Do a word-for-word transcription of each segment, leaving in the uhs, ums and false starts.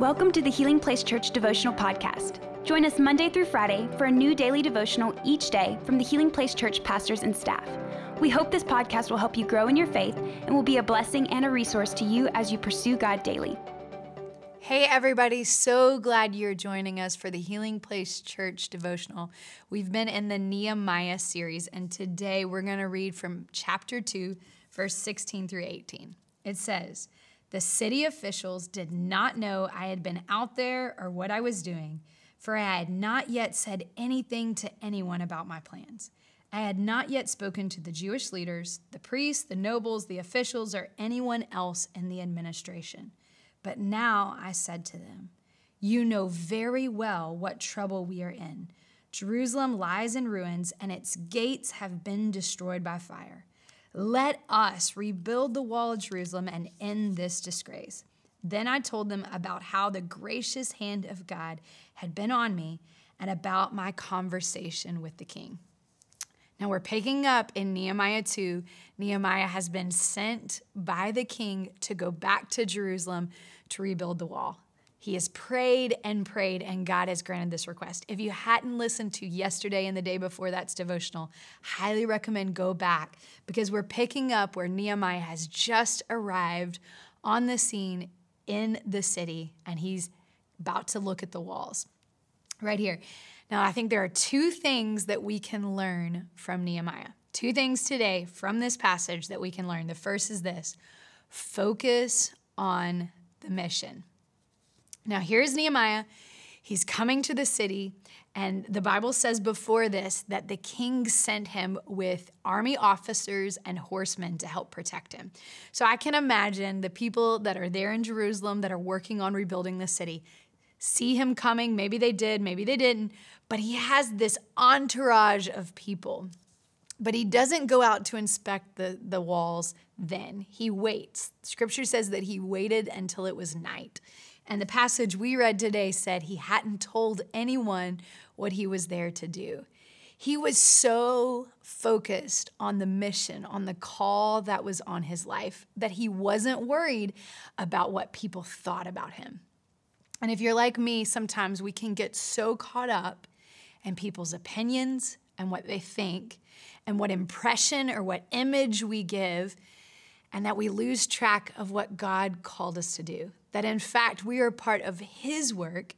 Welcome to the Healing Place Church Devotional Podcast. Join us Monday through Friday for a new daily devotional each day from the Healing Place Church pastors and staff. We hope this podcast will help you grow in your faith and will be a blessing and a resource to you as you pursue God daily. Hey everybody, so glad you're joining us for the Healing Place Church Devotional. We've been in the Nehemiah series, and today we're going to read from chapter two, verse sixteen through eighteen. It says, "The city officials did not know I had been out there or what I was doing, for I had not yet said anything to anyone about my plans. I had not yet spoken to the Jewish leaders, the priests, the nobles, the officials, or anyone else in the administration. But now I said to them, 'You know very well what trouble we are in. Jerusalem lies in ruins, and its gates have been destroyed by fire. Let us rebuild the wall of Jerusalem and end this disgrace.' Then I told them about how the gracious hand of God had been on me and about my conversation with the king." Now we're picking up in Nehemiah two. Nehemiah has been sent by the king to go back to Jerusalem to rebuild the wall. He has prayed and prayed, and God has granted this request. If you hadn't listened to yesterday and the day before that's devotional, highly recommend go back, because we're picking up where Nehemiah has just arrived on the scene in the city, and he's about to look at the walls right here. Now, I think there are two things that we can learn from Nehemiah. Two things today from this passage that we can learn. The first is this: focus on the mission. Now, here's Nehemiah. He's coming to the city, and the Bible says before this that the king sent him with army officers and horsemen to help protect him. So I can imagine the people that are there in Jerusalem that are working on rebuilding the city see him coming. Maybe they did, maybe they didn't, but he has this entourage of people. But he doesn't go out to inspect the, the walls then. He waits. Scripture says that he waited until it was night. And the passage we read today said he hadn't told anyone what he was there to do. He was so focused on the mission, on the call that was on his life, that he wasn't worried about what people thought about him. And if you're like me, sometimes we can get so caught up in people's opinions and what they think and what impression or what image we give, and that we lose track of what God called us to do. That in fact, we are part of his work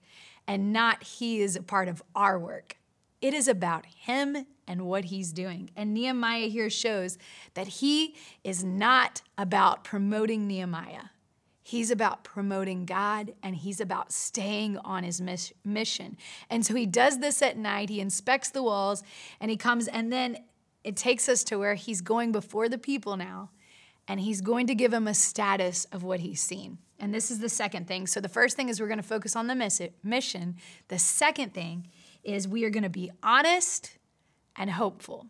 and not he is a part of our work. It is about him and what he's doing. And Nehemiah here shows that he is not about promoting Nehemiah. He's about promoting God, and he's about staying on his mission. And so he does this at night. He inspects the walls, and he comes, and then it takes us to where he's going before the people now, and he's going to give them a status of what he's seen. And this is the second thing. So the first thing is we're going to focus on the mission. The second thing is we are going to be honest and hopeful.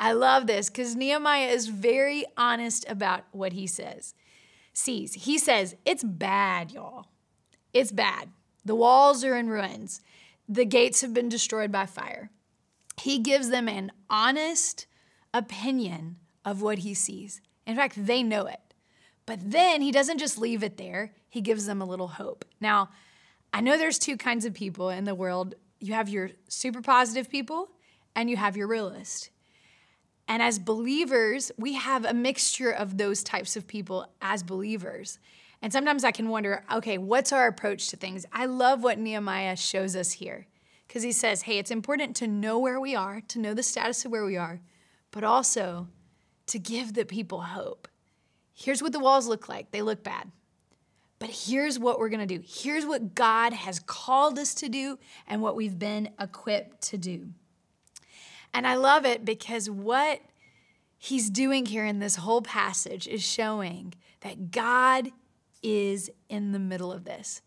I love this because Nehemiah is very honest about what he says. sees. He says, it's bad, y'all. It's bad. The walls are in ruins. The gates have been destroyed by fire. He gives them an honest opinion of what he sees. In fact, they know it. But then he doesn't just leave it there. He gives them a little hope. Now, I know there's two kinds of people in the world. You have your super positive people and you have your realist. And as believers, we have a mixture of those types of people as believers. And sometimes I can wonder, okay, what's our approach to things? I love what Nehemiah shows us here, because he says, hey, it's important to know where we are, to know the status of where we are, but also to give the people hope. Here's what the walls look like. They look bad. But here's what we're going to do. Here's what God has called us to do and what we've been equipped to do. And I love it because what he's doing here in this whole passage is showing that God is in the middle of this.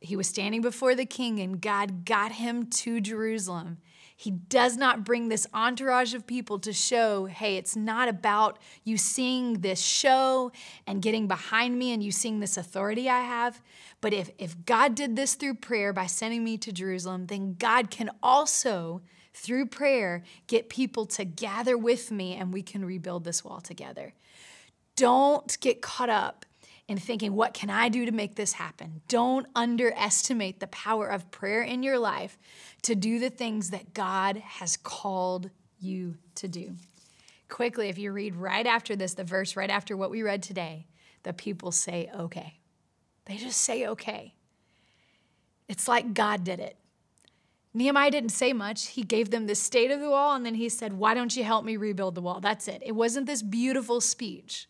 He was standing before the king, and God got him to Jerusalem. He does not bring this entourage of people to show, hey, it's not about you seeing this show and getting behind me and you seeing this authority I have. But if, if God did this through prayer by sending me to Jerusalem, then God can also, through prayer, get people to gather with me and we can rebuild this wall together. Don't get caught up and thinking, what can I do to make this happen? Don't underestimate the power of prayer in your life to do the things that God has called you to do. Quickly, if you read right after this, the verse right after what we read today, the people say, okay. They just say, okay. It's like God did it. Nehemiah didn't say much. He gave them the state of the wall, and then he said, why don't you help me rebuild the wall? That's it. It wasn't this beautiful speech,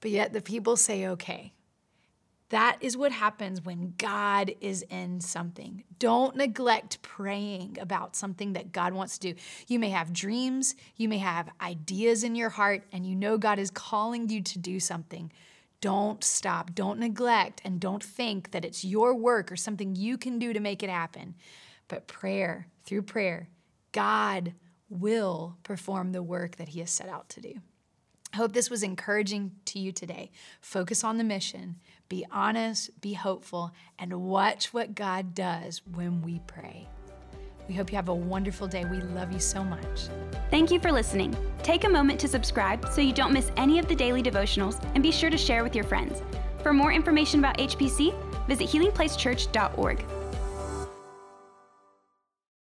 but yet the people say, okay. That is what happens when God is in something. Don't neglect praying about something that God wants to do. You may have dreams, you may have ideas in your heart, and you know God is calling you to do something. Don't stop, don't neglect, and don't think that it's your work or something you can do to make it happen. But prayer, through prayer, God will perform the work that He has set out to do. I hope this was encouraging to you today. Focus on the mission, be honest, be hopeful, and watch what God does when we pray. We hope you have a wonderful day. We love you so much. Thank you for listening. Take a moment to subscribe so you don't miss any of the daily devotionals, and be sure to share with your friends. For more information about H P C, visit healing place church dot org.